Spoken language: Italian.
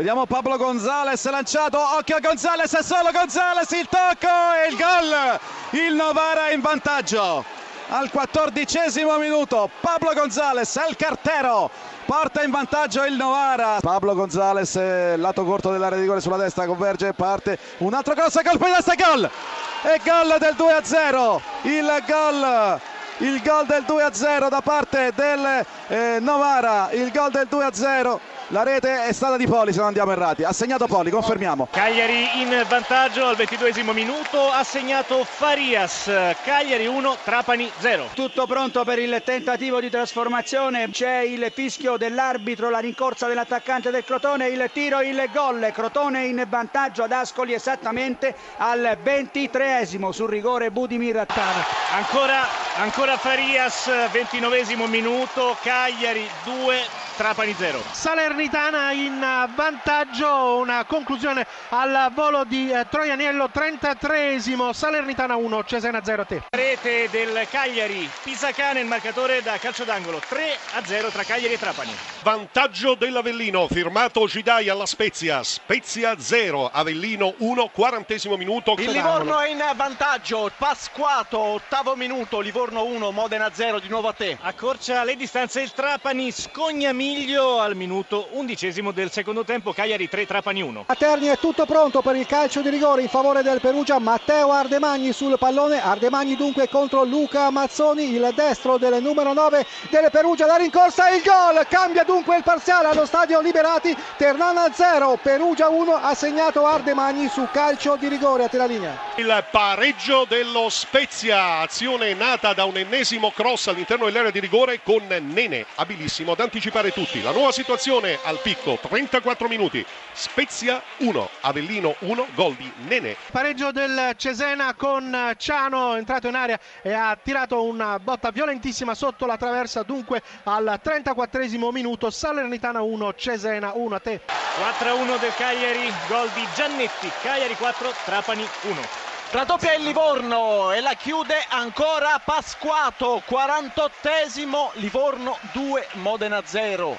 Vediamo Pablo Gonzalez lanciato, occhio a Gonzalez, è solo Gonzalez, il tocco e il gol, il Novara in vantaggio al 14° minuto. Pablo Gonzalez al cartero porta in vantaggio il Novara. Pablo Gonzalez, lato corto dell'area di rigore, sulla destra converge, parte un altro cross, colpo di testa, gol, e gol del 2-0, il gol del 2-0 da parte del Novara, il gol del 2-0. La rete è stata di Poli, se non andiamo errati, ha segnato Poli, confermiamo. Cagliari in vantaggio al 22° minuto, ha segnato Farias. Cagliari 1, Trapani 0. Tutto pronto per il tentativo di trasformazione, c'è il fischio dell'arbitro, la rincorsa dell'attaccante del Crotone, il tiro, il gol. Crotone in vantaggio ad Ascoli esattamente al 23° sul rigore Budimir Attano. Ancora Farias, 29° minuto, Cagliari 2. Trapani 0. Salernitana in vantaggio, una conclusione al volo di Troianiello, 33°, Salernitana 1, Cesena 0 a te. Rete del Cagliari, Pisacane il marcatore da calcio d'angolo, 3-0 tra Cagliari e Trapani. Vantaggio dell'Avellino, firmato Gidai alla Spezia, Spezia 0, Avellino 1, 40° minuto. Il Livorno è in vantaggio, Pasquato, 8° minuto, Livorno 1, Modena 0, di nuovo a te. Accorcia le distanze il Trapani, scognami al minuto 11° del secondo tempo, Cagliari 3, Trapani 1. A Terni è tutto pronto per il calcio di rigore in favore del Perugia, Matteo Ardemagni sul pallone, Ardemagni dunque contro Luca Mazzoni, il destro del numero 9 del Perugia, la rincorsa, il gol, cambia dunque il parziale allo stadio Liberati, Ternana 0, Perugia 1, ha segnato Ardemagni su calcio di rigore. A te la linea. Il pareggio dello Spezia, azione nata da un ennesimo cross all'interno dell'area di rigore con Nene, abilissimo ad anticipare tutto. La nuova situazione al picco, 34 minuti, Spezia 1, Avellino 1, gol di Nene. Pareggio del Cesena con Ciano, entrato in area e ha tirato una botta violentissima sotto la traversa, dunque al 34° minuto, Salernitana 1, Cesena 1, a te. 4-1 del Cagliari, gol di Giannetti, Cagliari 4, Trapani 1. La doppia il Livorno e la chiude ancora Pasquato, 48°, Livorno 2, Modena 0.